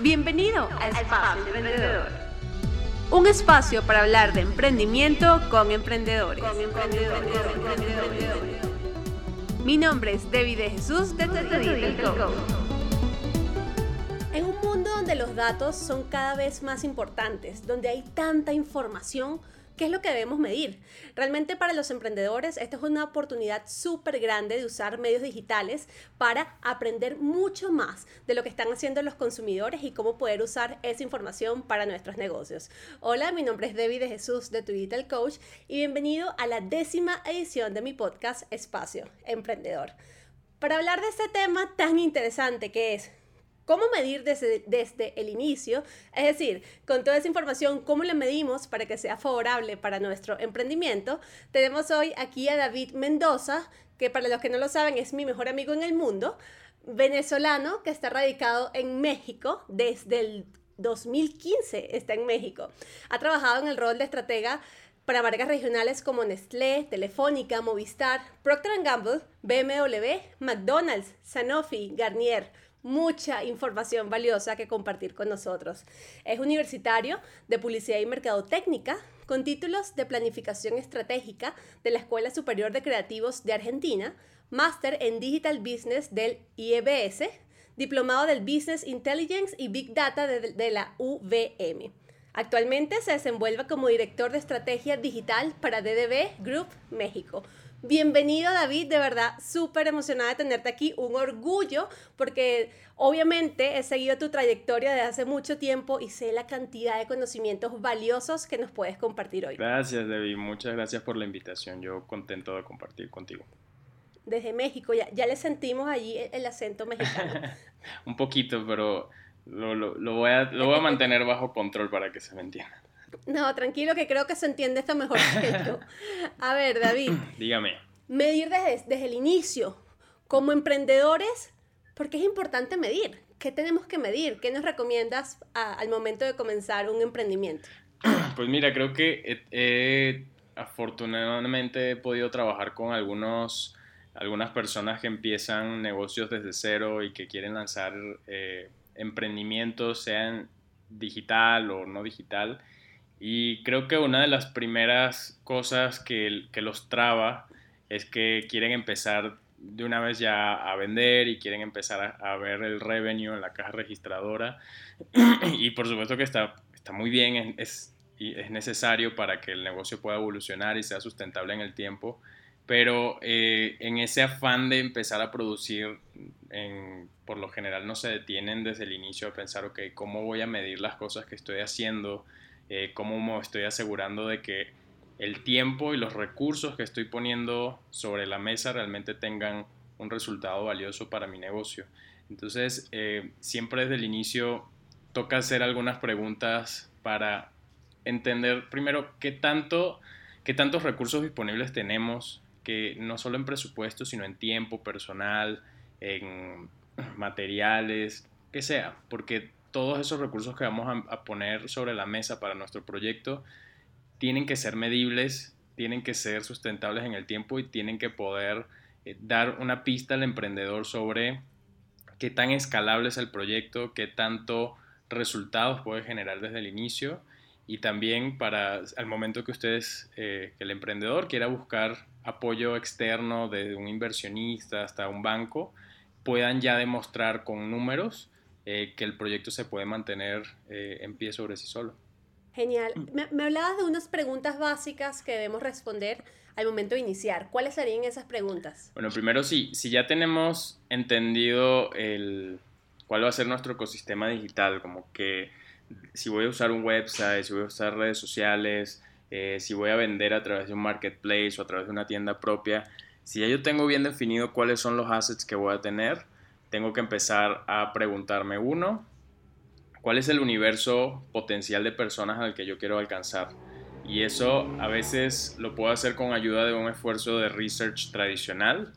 Bienvenido a Espacio Emprendedor, un espacio para hablar de emprendimiento con emprendedores. Mi nombre es David de Jesús de Data-Driven. En un mundo donde los datos son cada vez más importantes, donde hay tanta información, ¿qué es lo que debemos medir? Realmente para los emprendedores esta es una oportunidad súper grande de usar medios digitales para aprender mucho más de lo que están haciendo los consumidores y cómo poder usar esa información para nuestros negocios. Hola, mi nombre es David de Jesús de Tu Digital Coach y bienvenido a la 10ª edición de mi podcast Espacio Emprendedor. Para hablar de este tema tan interesante que es ¿cómo medir desde el inicio? Es decir, con toda esa información, ¿cómo la medimos para que sea favorable para nuestro emprendimiento? Tenemos hoy aquí a David Mendoza, que para los que no lo saben es mi mejor amigo en el mundo, venezolano que está radicado en México desde el 2015, está en México. Ha trabajado en el rol de estratega para marcas regionales como Nestlé, Telefónica, Movistar, Procter & Gamble, BMW, McDonald's, Sanofi, Garnier. Mucha información valiosa que compartir con nosotros. Es universitario de Publicidad y Mercadotecnia, con títulos de Planificación Estratégica de la Escuela Superior de Creativos de Argentina, máster en Digital Business del IEBS, diplomado del Business Intelligence y Big Data de la UVM. Actualmente se desenvuelve como director de Estrategia Digital para DDB Group México. Bienvenido, David, de verdad súper emocionada de tenerte aquí, un orgullo porque obviamente he seguido tu trayectoria desde hace mucho tiempo y sé la cantidad de conocimientos valiosos que nos puedes compartir hoy. Gracias, David, muchas gracias por la invitación, yo contento de compartir contigo. Desde México, ya le sentimos allí el acento mexicano. Un poquito, pero lo voy a mantener bajo control para que se me entienda. No, tranquilo, que creo que se entiende esto mejor que yo. A ver, David. Dígame. Medir desde el inicio, como emprendedores, ¿por qué es importante medir? ¿Qué tenemos que medir? ¿Qué nos recomiendas al momento de comenzar un emprendimiento? Pues mira, creo que afortunadamente he podido trabajar con algunas personas que empiezan negocios desde cero y que quieren lanzar emprendimientos, sean digital o no digital. Y creo que una de las primeras cosas que los traba es que quieren empezar de una vez ya a vender y quieren empezar a ver el revenue en la caja registradora. Y por supuesto que está muy bien, es necesario para que el negocio pueda evolucionar y sea sustentable en el tiempo. Pero en ese afán de empezar a producir, por lo general no se detienen desde el inicio a pensar, ok, ¿cómo voy a medir las cosas que estoy haciendo? Cómo me estoy asegurando de que el tiempo y los recursos que estoy poniendo sobre la mesa realmente tengan un resultado valioso para mi negocio. Entonces, siempre desde el inicio toca hacer algunas preguntas para entender primero qué tantos recursos disponibles tenemos, que no solo en presupuesto, sino en tiempo, personal, en materiales, que sea, porque todos esos recursos que vamos a poner sobre la mesa para nuestro proyecto tienen que ser medibles, tienen que ser sustentables en el tiempo y tienen que poder dar una pista al emprendedor sobre qué tan escalable es el proyecto, qué tanto resultados puede generar desde el inicio y también para al momento que el emprendedor quiera buscar apoyo externo desde un inversionista hasta un banco, puedan ya demostrar con números que el proyecto se puede mantener en pie sobre sí solo. Genial. Me hablabas de unas preguntas básicas que debemos responder al momento de iniciar. ¿Cuáles serían esas preguntas? Bueno, primero, si ya tenemos entendido cuál va a ser nuestro ecosistema digital, como que si voy a usar un website, si voy a usar redes sociales, si voy a vender a través de un marketplace o a través de una tienda propia, si ya yo tengo bien definido cuáles son los assets que voy a tener, tengo que empezar a preguntarme, uno, ¿cuál es el universo potencial de personas al que yo quiero alcanzar? Y eso a veces lo puedo hacer con ayuda de un esfuerzo de research tradicional,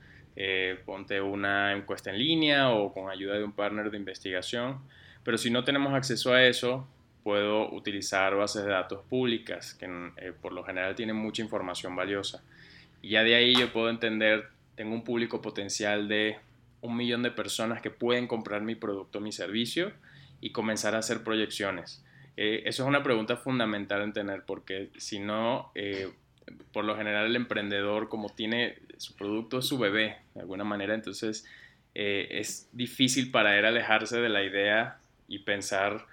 ponte una encuesta en línea o con ayuda de un partner de investigación, pero si no tenemos acceso a eso, puedo utilizar bases de datos públicas que por lo general tienen mucha información valiosa. Y ya de ahí yo puedo entender, tengo un público potencial de 1 millón de personas que pueden comprar mi producto o mi servicio y comenzar a hacer proyecciones. Eso es una pregunta fundamental en tener, porque si no, por lo general el emprendedor, como tiene su producto, es su bebé de alguna manera, entonces es difícil para él alejarse de la idea y pensar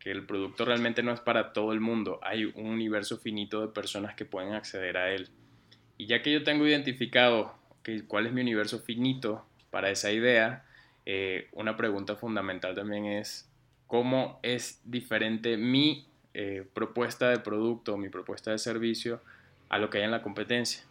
que el producto realmente no es para todo el mundo. Hay un universo finito de personas que pueden acceder a él. Y ya que yo tengo identificado cuál es mi universo finito para esa idea, una pregunta fundamental también es cómo es diferente mi propuesta de producto, mi propuesta de servicio a lo que hay en la competencia.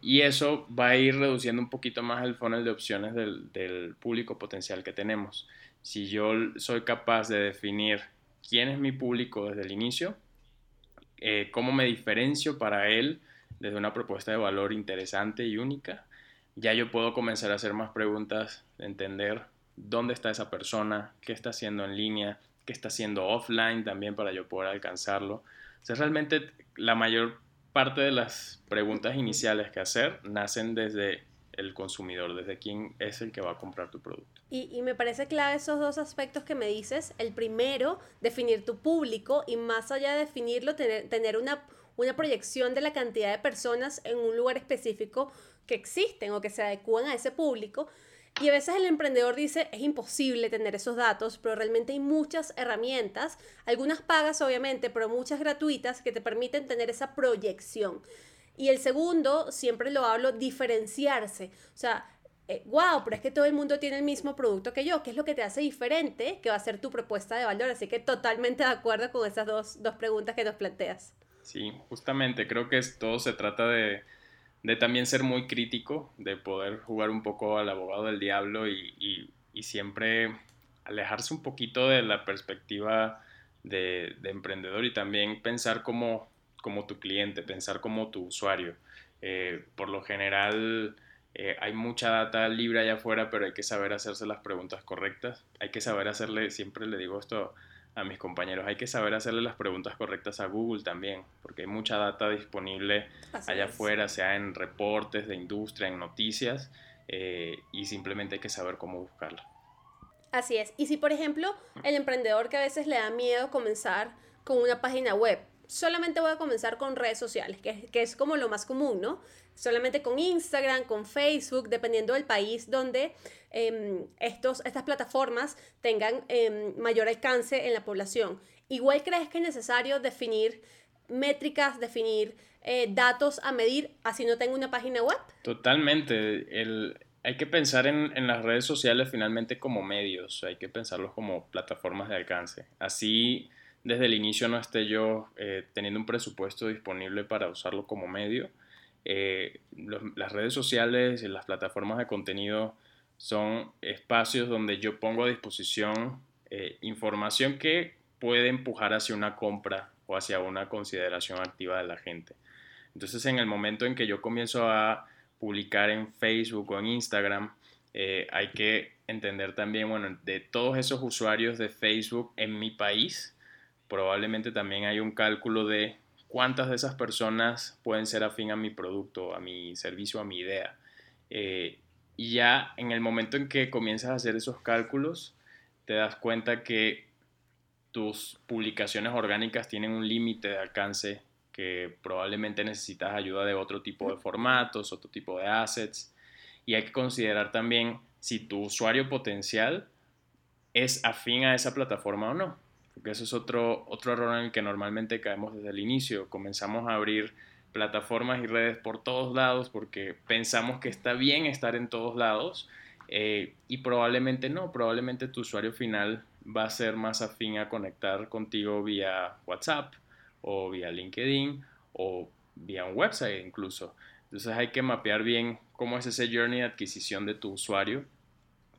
Y eso va a ir reduciendo un poquito más el funnel de opciones del público potencial que tenemos. Si yo soy capaz de definir quién es mi público desde el inicio, cómo me diferencio para él desde una propuesta de valor interesante y única, ya yo puedo comenzar a hacer más preguntas, entender dónde está esa persona, qué está haciendo en línea, qué está haciendo offline también para yo poder alcanzarlo. O sea, realmente la mayor parte de las preguntas iniciales que hacer nacen desde el consumidor, desde quién es el que va a comprar tu producto. Y me parece clave esos dos aspectos que me dices. El primero, definir tu público, y más allá de definirlo, tener una proyección de la cantidad de personas en un lugar específico que existen o que se adecúan a ese público. Y a veces el emprendedor dice, es imposible tener esos datos, pero realmente hay muchas herramientas, algunas pagas obviamente, pero muchas gratuitas que te permiten tener esa proyección. Y el segundo, siempre lo hablo, diferenciarse. O sea, wow, pero es que todo el mundo tiene el mismo producto que yo, que es lo que te hace diferente, que va a ser tu propuesta de valor. Así que totalmente de acuerdo con esas dos preguntas que nos planteas. Sí, justamente, creo que todo se trata de también ser muy crítico, de poder jugar un poco al abogado del diablo y siempre alejarse un poquito de la perspectiva de emprendedor y también pensar como tu cliente, pensar como tu usuario. Por lo general hay mucha data libre allá afuera, pero hay que saber hacerse las preguntas correctas, hay que saber hacerle, siempre le digo esto a mis compañeros, hay que saber hacerle las preguntas correctas a Google también, porque hay mucha data disponible allá afuera, sea en reportes de industria, en noticias, y simplemente hay que saber cómo buscarla. Así es. Y si, por ejemplo, el emprendedor que a veces le da miedo comenzar con una página web, solamente voy a comenzar con redes sociales, que es como lo más común, ¿no? Solamente con Instagram, con Facebook, dependiendo del país donde estas plataformas tengan mayor alcance en la población. Igual, ¿crees que es necesario definir métricas, definir datos a medir, así no tengo una página web? Totalmente. Hay que pensar en las redes sociales finalmente como medios, hay que pensarlos como plataformas de alcance. Así, desde el inicio no esté yo teniendo un presupuesto disponible para usarlo como medio. Las redes sociales y las plataformas de contenido son espacios donde yo pongo a disposición información que puede empujar hacia una compra o hacia una consideración activa de la gente. Entonces, en el momento en que yo comienzo a publicar en Facebook o en Instagram, hay que entender también, bueno, de todos esos usuarios de Facebook en mi país, probablemente también hay un cálculo de cuántas de esas personas pueden ser afín a mi producto, a mi servicio, a mi idea. Y ya en el momento en que comienzas a hacer esos cálculos, te das cuenta que tus publicaciones orgánicas tienen un límite de alcance, que probablemente necesitas ayuda de otro tipo de formatos, otro tipo de assets. Y hay que considerar también si tu usuario potencial es afín a esa plataforma o no. Porque eso es otro error en el que normalmente caemos desde el inicio. Comenzamos a abrir plataformas y redes por todos lados porque pensamos que está bien estar en todos lados, y probablemente no. Probablemente tu usuario final va a ser más afín a conectar contigo vía WhatsApp o vía LinkedIn o vía un website incluso. Entonces hay que mapear bien cómo es ese journey de adquisición de tu usuario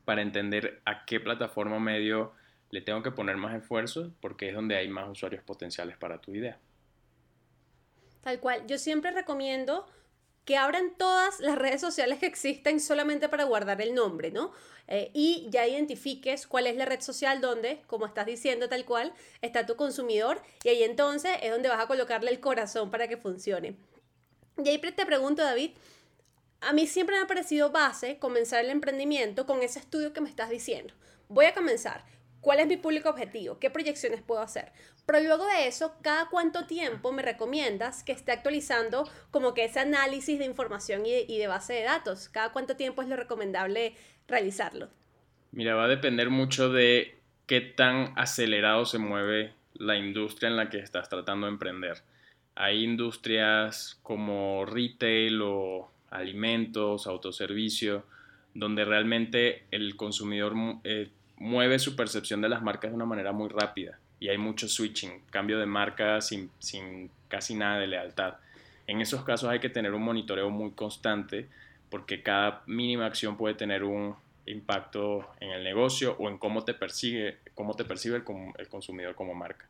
para entender a qué plataforma o medio le tengo que poner más esfuerzo, porque es donde hay más usuarios potenciales para tu idea. Tal cual. Yo siempre recomiendo que abran todas las redes sociales que existen solamente para guardar el nombre, ¿no? Y ya identifiques cuál es la red social donde, como estás diciendo tal cual, está tu consumidor, y ahí entonces es donde vas a colocarle el corazón para que funcione. Y ahí te pregunto, David, a mí siempre me ha parecido base comenzar el emprendimiento con ese estudio que me estás diciendo. Voy a comenzar. ¿Cuál es mi público objetivo? ¿Qué proyecciones puedo hacer? Pero luego de eso, ¿cada cuánto tiempo me recomiendas que esté actualizando como que ese análisis de información y de base de datos? ¿Cada cuánto tiempo es lo recomendable realizarlo? Mira, va a depender mucho de qué tan acelerado se mueve la industria en la que estás tratando de emprender. Hay industrias como retail o alimentos, autoservicio, donde realmente el consumidor mueve su percepción de las marcas de una manera muy rápida y hay mucho switching, cambio de marca sin casi nada de lealtad. En esos casos hay que tener un monitoreo muy constante porque cada mínima acción puede tener un impacto en el negocio o en cómo te percibe el consumidor como marca.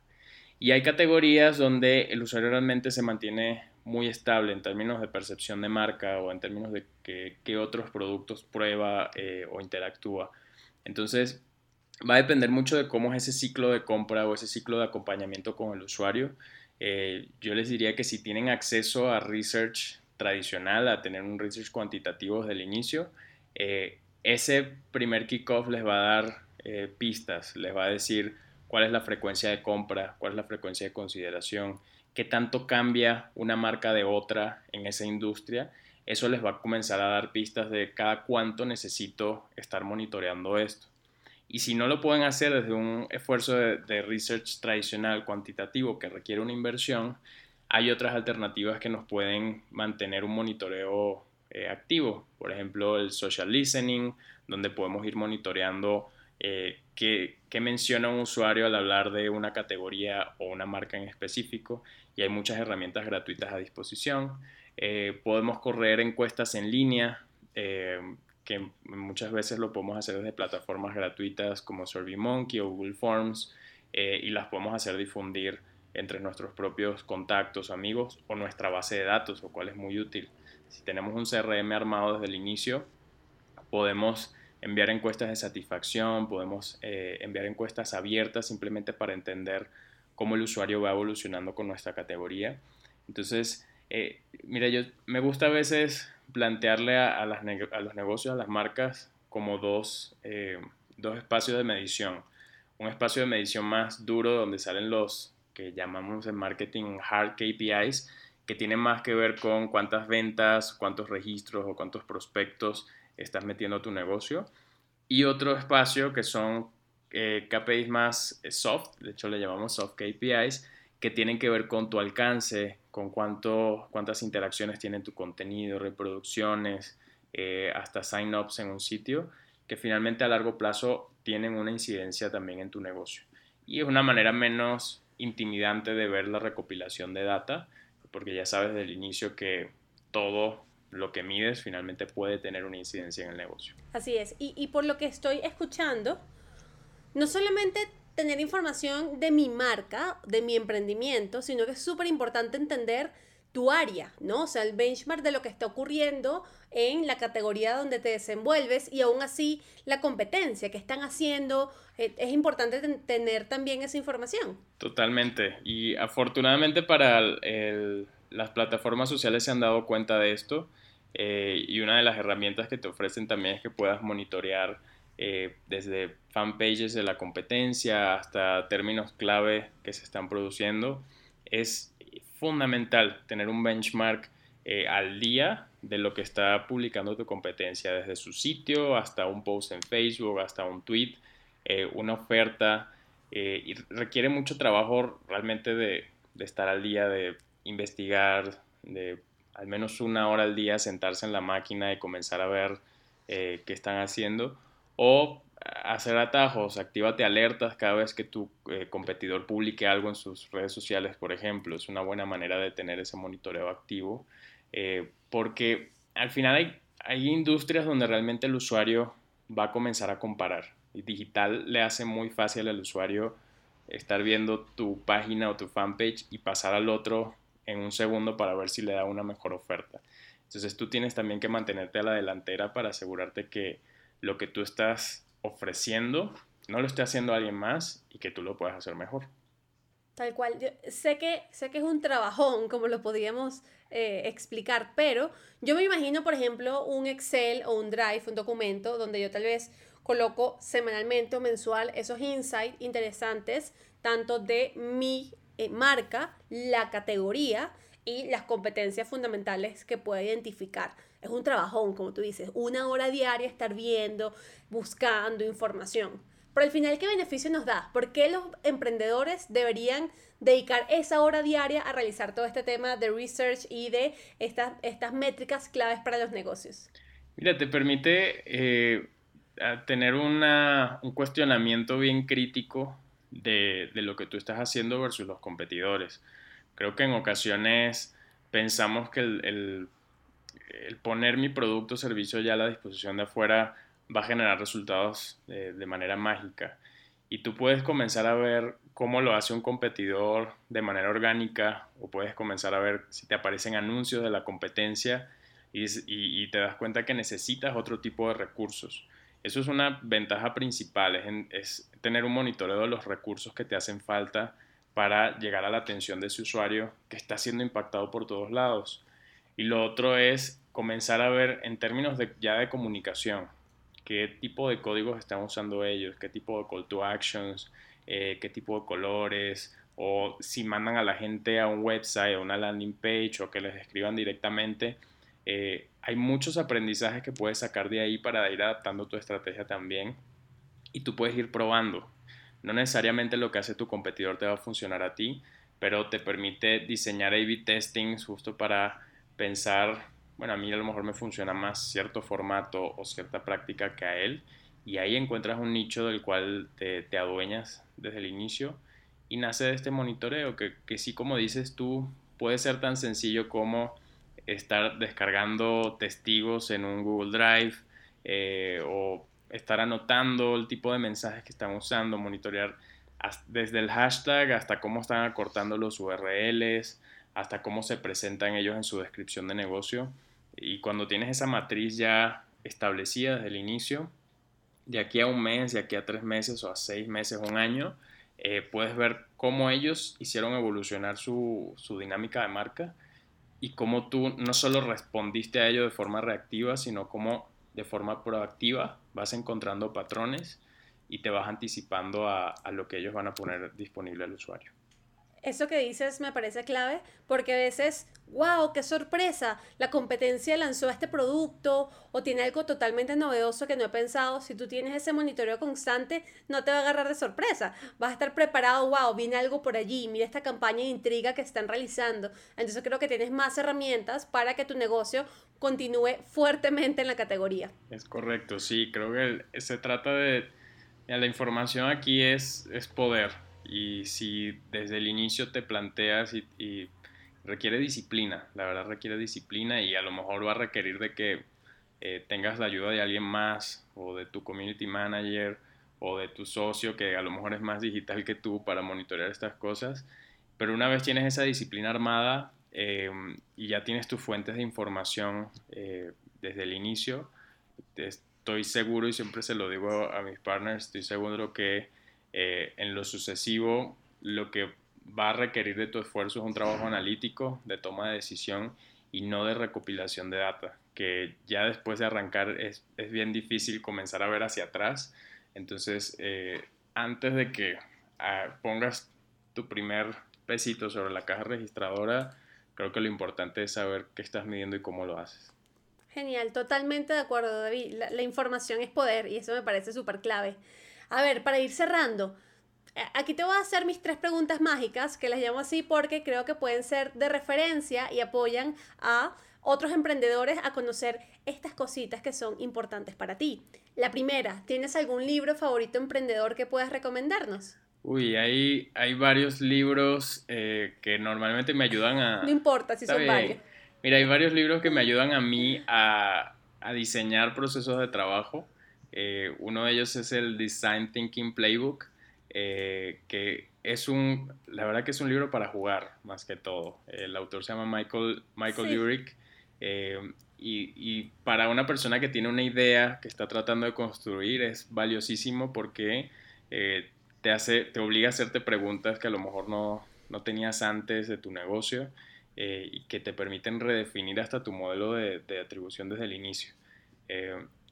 Y hay categorías donde el usuario realmente se mantiene muy estable en términos de percepción de marca o en términos de qué otros productos prueba o interactúa. Entonces, va a depender mucho de cómo es ese ciclo de compra o ese ciclo de acompañamiento con el usuario. Yo les diría que si tienen acceso a research tradicional, a tener un research cuantitativo desde el inicio, ese primer kickoff les va a dar pistas, les va a decir cuál es la frecuencia de compra, cuál es la frecuencia de consideración, qué tanto cambia una marca de otra en esa industria. Eso les va a comenzar a dar pistas de cada cuánto necesito estar monitoreando esto. Y si no lo pueden hacer desde un esfuerzo de research tradicional cuantitativo que requiere una inversión, hay otras alternativas que nos pueden mantener un monitoreo activo. Por ejemplo, el social listening, donde podemos ir monitoreando qué menciona un usuario al hablar de una categoría o una marca en específico, y hay muchas herramientas gratuitas a disposición. Podemos correr encuestas en línea, que muchas veces lo podemos hacer desde plataformas gratuitas como SurveyMonkey o Google Forms, y las podemos hacer difundir entre nuestros propios contactos, amigos o nuestra base de datos, lo cual es muy útil. Si tenemos un CRM armado desde el inicio, podemos enviar encuestas de satisfacción, podemos enviar encuestas abiertas simplemente para entender cómo el usuario va evolucionando con nuestra categoría. Entonces, mira, yo me gusta a veces plantearle a los negocios, a las marcas, como dos espacios de medición. Un espacio de medición más duro donde salen los que llamamos en marketing hard KPIs, que tienen más que ver con cuántas ventas, cuántos registros o cuántos prospectos estás metiendo a tu negocio. Y otro espacio que son KPIs más soft, de hecho le llamamos soft KPIs, que tienen que ver con tu alcance, con cuántas interacciones tiene tu contenido, reproducciones, hasta sign-ups en un sitio, que finalmente a largo plazo tienen una incidencia también en tu negocio. Y es una manera menos intimidante de ver la recopilación de data, porque ya sabes desde el inicio que todo lo que mides finalmente puede tener una incidencia en el negocio. Así es, y por lo que estoy escuchando, no solamente tener información de mi marca, de mi emprendimiento, sino que es súper importante entender tu área, ¿no? O sea, el benchmark de lo que está ocurriendo en la categoría donde te desenvuelves y aún así la competencia que están haciendo, es importante tener también esa información. Totalmente, y afortunadamente para las plataformas sociales se han dado cuenta de esto, y una de las herramientas que te ofrecen también es que puedas monitorear desde fanpages de la competencia hasta términos clave que se están produciendo. Es fundamental tener un benchmark al día de lo que está publicando tu competencia, desde su sitio hasta un post en Facebook, hasta un tweet, una oferta, y requiere mucho trabajo realmente de estar al día, de investigar, de al menos una hora al día sentarse en la máquina y comenzar a ver qué están haciendo, o hacer atajos, actívate alertas cada vez que tu competidor publique algo en sus redes sociales, por ejemplo. Es una buena manera de tener ese monitoreo activo, porque al final hay industrias donde realmente el usuario va a comenzar a comparar, y digital le hace muy fácil al usuario estar viendo tu página o tu fanpage y pasar al otro en un segundo para ver si le da una mejor oferta. Entonces tú tienes también que mantenerte a la delantera para asegurarte que lo que tú estás ofreciendo no lo esté haciendo alguien más y que tú lo puedas hacer mejor. Tal cual. Yo sé que es un trabajón, como lo podríamos explicar, pero yo me imagino, por ejemplo, un Excel o un Drive, un documento, donde yo tal vez coloco semanalmente o mensual esos insights interesantes, tanto de mi marca, la categoría y las competencias fundamentales que pueda identificar. Es un trabajón, como tú dices, 1 hora diaria estar viendo, buscando información. Pero al final, ¿qué beneficio nos da? ¿Por qué los emprendedores deberían dedicar esa hora diaria a realizar todo este tema de research y de estas métricas claves para los negocios? Mira, te permite tener un cuestionamiento bien crítico de lo que tú estás haciendo versus los competidores. Creo que en ocasiones pensamos que el poner mi producto o servicio ya a la disposición de afuera va a generar resultados de manera mágica. Y tú puedes comenzar a ver cómo lo hace un competidor de manera orgánica, o puedes comenzar a ver si te aparecen anuncios de la competencia y te das cuenta que necesitas otro tipo de recursos. Eso es una ventaja principal, es tener un monitoreo de los recursos que te hacen falta para llegar a la atención de ese usuario que está siendo impactado por todos lados. Y lo otro es comenzar a ver en términos de comunicación. Qué tipo de códigos están usando ellos, qué tipo de call to actions, qué tipo de colores, o si mandan a la gente a un website, a una landing page, o que les escriban directamente. Hay muchos aprendizajes que puedes sacar de ahí para ir adaptando tu estrategia también, y tú puedes ir probando. No necesariamente lo que hace tu competidor te va a funcionar a ti, pero te permite diseñar A/B testings justo para pensar, bueno, a mí a lo mejor me funciona más cierto formato o cierta práctica que a él, y ahí encuentras un nicho del cual te adueñas desde el inicio y nace de este monitoreo que sí, como dices tú, puede ser tan sencillo como estar descargando testigos en un Google Drive o estar anotando el tipo de mensajes que están usando, monitorear desde el hashtag hasta cómo están acortando los URLs, hasta cómo se presentan ellos en su descripción de negocio. Y cuando tienes esa matriz ya establecida desde el inicio, de aquí a 1 mes, de aquí a 3 meses o a 6 meses, 1 año, puedes ver cómo ellos hicieron evolucionar su dinámica de marca y cómo tú no solo respondiste a ello de forma reactiva, sino cómo de forma proactiva vas encontrando patrones y te vas anticipando a lo que ellos van a poner disponible al usuario. Eso que dices me parece clave, porque a veces, wow, qué sorpresa, la competencia lanzó este producto o tiene algo totalmente novedoso que no he pensado. Si tú tienes ese monitoreo constante, no te va a agarrar de sorpresa, vas a estar preparado. Wow, viene algo por allí, mira esta campaña de intriga que están realizando. Entonces creo que tienes más herramientas para que tu negocio continúe fuertemente en la categoría. Es correcto, sí, creo que se trata de, la información aquí es poder. Y si desde el inicio te planteas y requiere disciplina, la verdad requiere disciplina, y a lo mejor va a requerir de que tengas la ayuda de alguien más, o de tu community manager, o de tu socio que a lo mejor es más digital que tú para monitorear estas cosas. Pero una vez tienes esa disciplina armada y ya tienes tus fuentes de información desde el inicio, estoy seguro, y siempre se lo digo a mis partners, estoy seguro que en lo sucesivo lo que va a requerir de tu esfuerzo es un trabajo analítico, de toma de decisión y no de recopilación de data, que ya después de arrancar es bien difícil comenzar a ver hacia atrás. Entonces antes de que pongas tu primer pesito sobre la caja registradora, creo que lo importante es saber qué estás midiendo y cómo lo haces. Genial, totalmente de acuerdo, David. La información es poder, y eso me parece súper clave. A ver, para ir cerrando, aquí te voy a hacer mis 3 preguntas mágicas, que las llamo así porque creo que pueden ser de referencia y apoyan a otros emprendedores a conocer estas cositas que son importantes para ti. La primera, ¿tienes algún libro favorito emprendedor que puedas recomendarnos? Uy, hay varios libros que normalmente me ayudan a... No importa si son varios. Mira, hay varios libros que me ayudan a mí a diseñar procesos de trabajo. Uno de ellos es el Design Thinking Playbook, que es la verdad que es un libro para jugar, más que todo. El autor se llama Michael Lurick, y para una persona que tiene una idea que está tratando de construir es valiosísimo, porque te obliga a hacerte preguntas que a lo mejor no tenías antes de tu negocio, y que te permiten redefinir hasta tu modelo de atribución desde el inicio.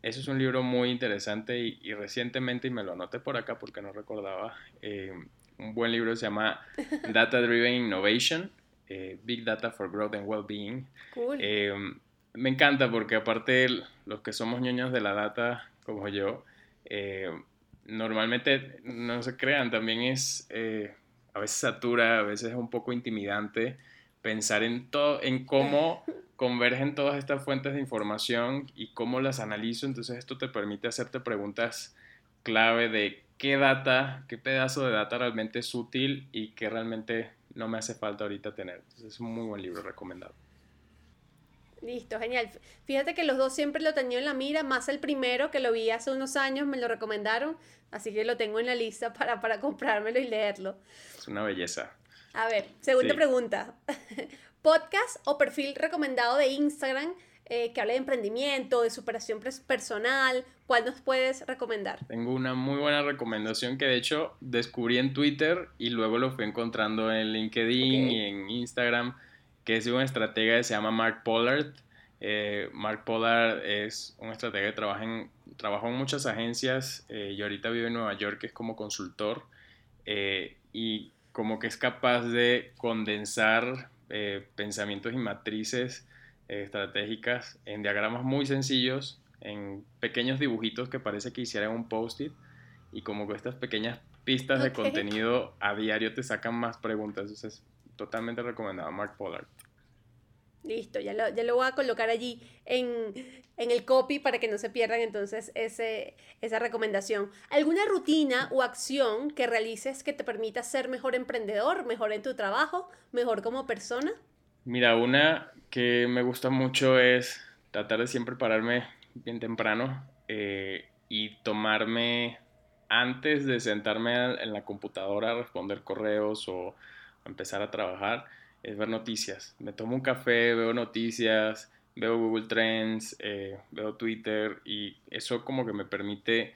Ese es un libro muy interesante y recientemente, y me lo anoté por acá porque no recordaba, un buen libro se llama Data-Driven Innovation, Big Data for Growth and Wellbeing. Cool. Me encanta porque aparte los que somos ñoños de la data, como yo, normalmente no se crean, también es, a veces satura, a veces es un poco intimidante pensar en cómo convergen todas estas fuentes de información y cómo las analizo. Entonces esto te permite hacerte preguntas clave de qué data, qué pedazo de data realmente es útil y qué realmente no me hace falta ahorita tener. Entonces es un muy buen libro, recomendado. Listo, genial. Fíjate que los dos siempre lo tenía en la mira, más el primero que lo vi hace unos años, me lo recomendaron, así que lo tengo en la lista para comprármelo y leerlo. Es una belleza. A ver, segunda pregunta. ¿Podcast o perfil recomendado de Instagram que hable de emprendimiento, de superación personal? ¿Cuál nos puedes recomendar? Tengo una muy buena recomendación que de hecho descubrí en Twitter y luego lo fui encontrando en LinkedIn y en Instagram, que es un estratega que se llama Mark Pollard. Mark Pollard es un estratega que trabajó en muchas agencias y ahorita vive en Nueva York, que es como consultor, y como que es capaz de condensar pensamientos y matrices estratégicas en diagramas muy sencillos, en pequeños dibujitos que parece que hicieran un post-it, y como que estas pequeñas pistas de contenido a diario te sacan más preguntas. Entonces, totalmente recomendado, Mark Pollard. Listo, ya lo voy a colocar allí en el copy para que no se pierdan entonces esa recomendación. ¿Alguna rutina o acción que realices que te permita ser mejor emprendedor, mejor en tu trabajo, mejor como persona? Mira, una que me gusta mucho es tratar de siempre pararme bien temprano y tomarme, antes de sentarme en la computadora a responder correos o empezar a trabajar, es ver noticias. Me tomo un café, veo noticias, veo Google Trends, veo Twitter, y eso como que me permite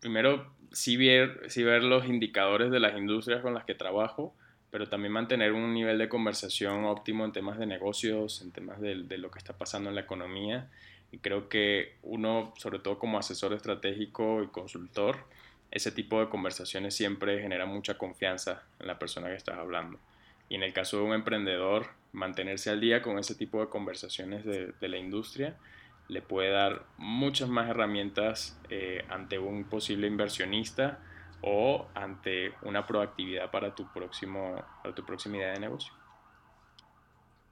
primero sí ver los indicadores de las industrias con las que trabajo, pero también mantener un nivel de conversación óptimo en temas de negocios, en temas de lo que está pasando en la economía. Y creo que uno, sobre todo como asesor estratégico y consultor, ese tipo de conversaciones siempre genera mucha confianza en la persona que estás hablando. Y en el caso de un emprendedor, mantenerse al día con ese tipo de conversaciones de la industria le puede dar muchas más herramientas ante un posible inversionista o ante una proactividad para tu próxima idea de negocio.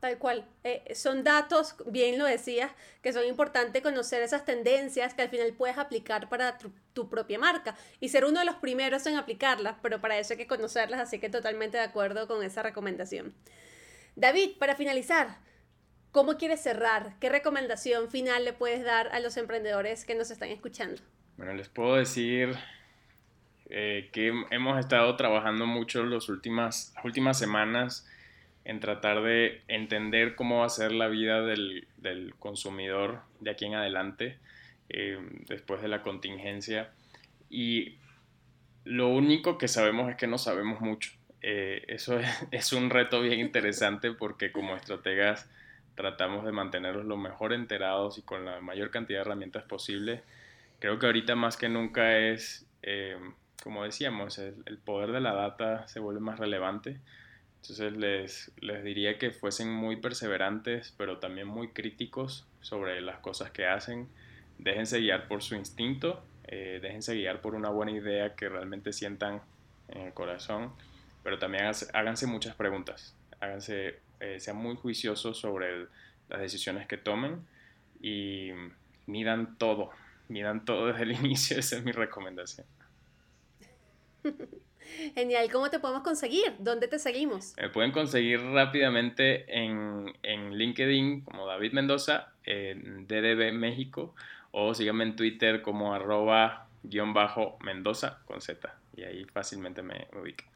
Tal cual. Son datos, bien lo decías, que son importantes conocer esas tendencias que al final puedes aplicar para tu propia marca y ser uno de los primeros en aplicarlas, pero para eso hay que conocerlas, así que totalmente de acuerdo con esa recomendación. David, para finalizar, ¿cómo quieres cerrar? ¿Qué recomendación final le puedes dar a los emprendedores que nos están escuchando? Bueno, les puedo decir que hemos estado trabajando mucho las últimas semanas en tratar de entender cómo va a ser la vida del consumidor de aquí en adelante, después de la contingencia. Y lo único que sabemos es que no sabemos mucho. Eso es un reto bien interesante porque como estrategas tratamos de mantenerlos lo mejor enterados y con la mayor cantidad de herramientas posible. Creo que ahorita más que nunca es, como decíamos, el poder de la data se vuelve más relevante. Entonces les diría que fuesen muy perseverantes, pero también muy críticos sobre las cosas que hacen. Déjense guiar por su instinto, déjense guiar por una buena idea que realmente sientan en el corazón, pero también háganse muchas preguntas, sean muy juiciosos sobre las decisiones que tomen y midan todo desde el inicio. Esa es mi recomendación. Genial, ¿cómo te podemos conseguir? ¿Dónde te seguimos? Me pueden conseguir rápidamente en LinkedIn como David Mendoza, DDB México, o síganme en Twitter como @_Mendoza con Z, y ahí fácilmente me ubican.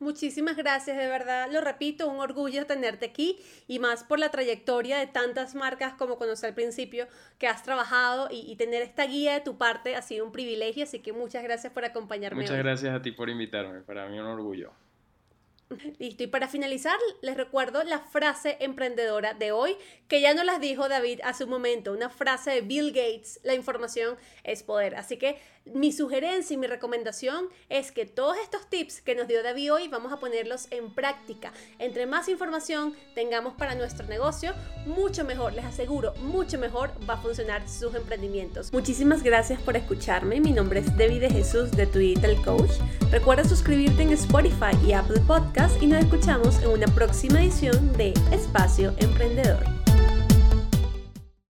Muchísimas gracias, de verdad, lo repito, un orgullo tenerte aquí y más por la trayectoria de tantas marcas como conocí al principio que has trabajado y tener esta guía de tu parte ha sido un privilegio, así que muchas gracias por acompañarme. Muchas gracias a ti por invitarme, para mí un orgullo. Listo, y para finalizar, les recuerdo la frase emprendedora de hoy, que ya nos las dijo David hace un momento, una frase de Bill Gates: la información es poder. Así que mi sugerencia y mi recomendación es que todos estos tips que nos dio David hoy vamos a ponerlos en práctica. Entre más información tengamos para nuestro negocio, mucho mejor, les aseguro, mucho mejor va a funcionar sus emprendimientos. Muchísimas gracias por escucharme. Mi nombre es Debbie de Jesús de Tu Digital Coach. Recuerda suscribirte en Spotify y Apple Podcasts, y nos escuchamos en una próxima edición de Espacio Emprendedor.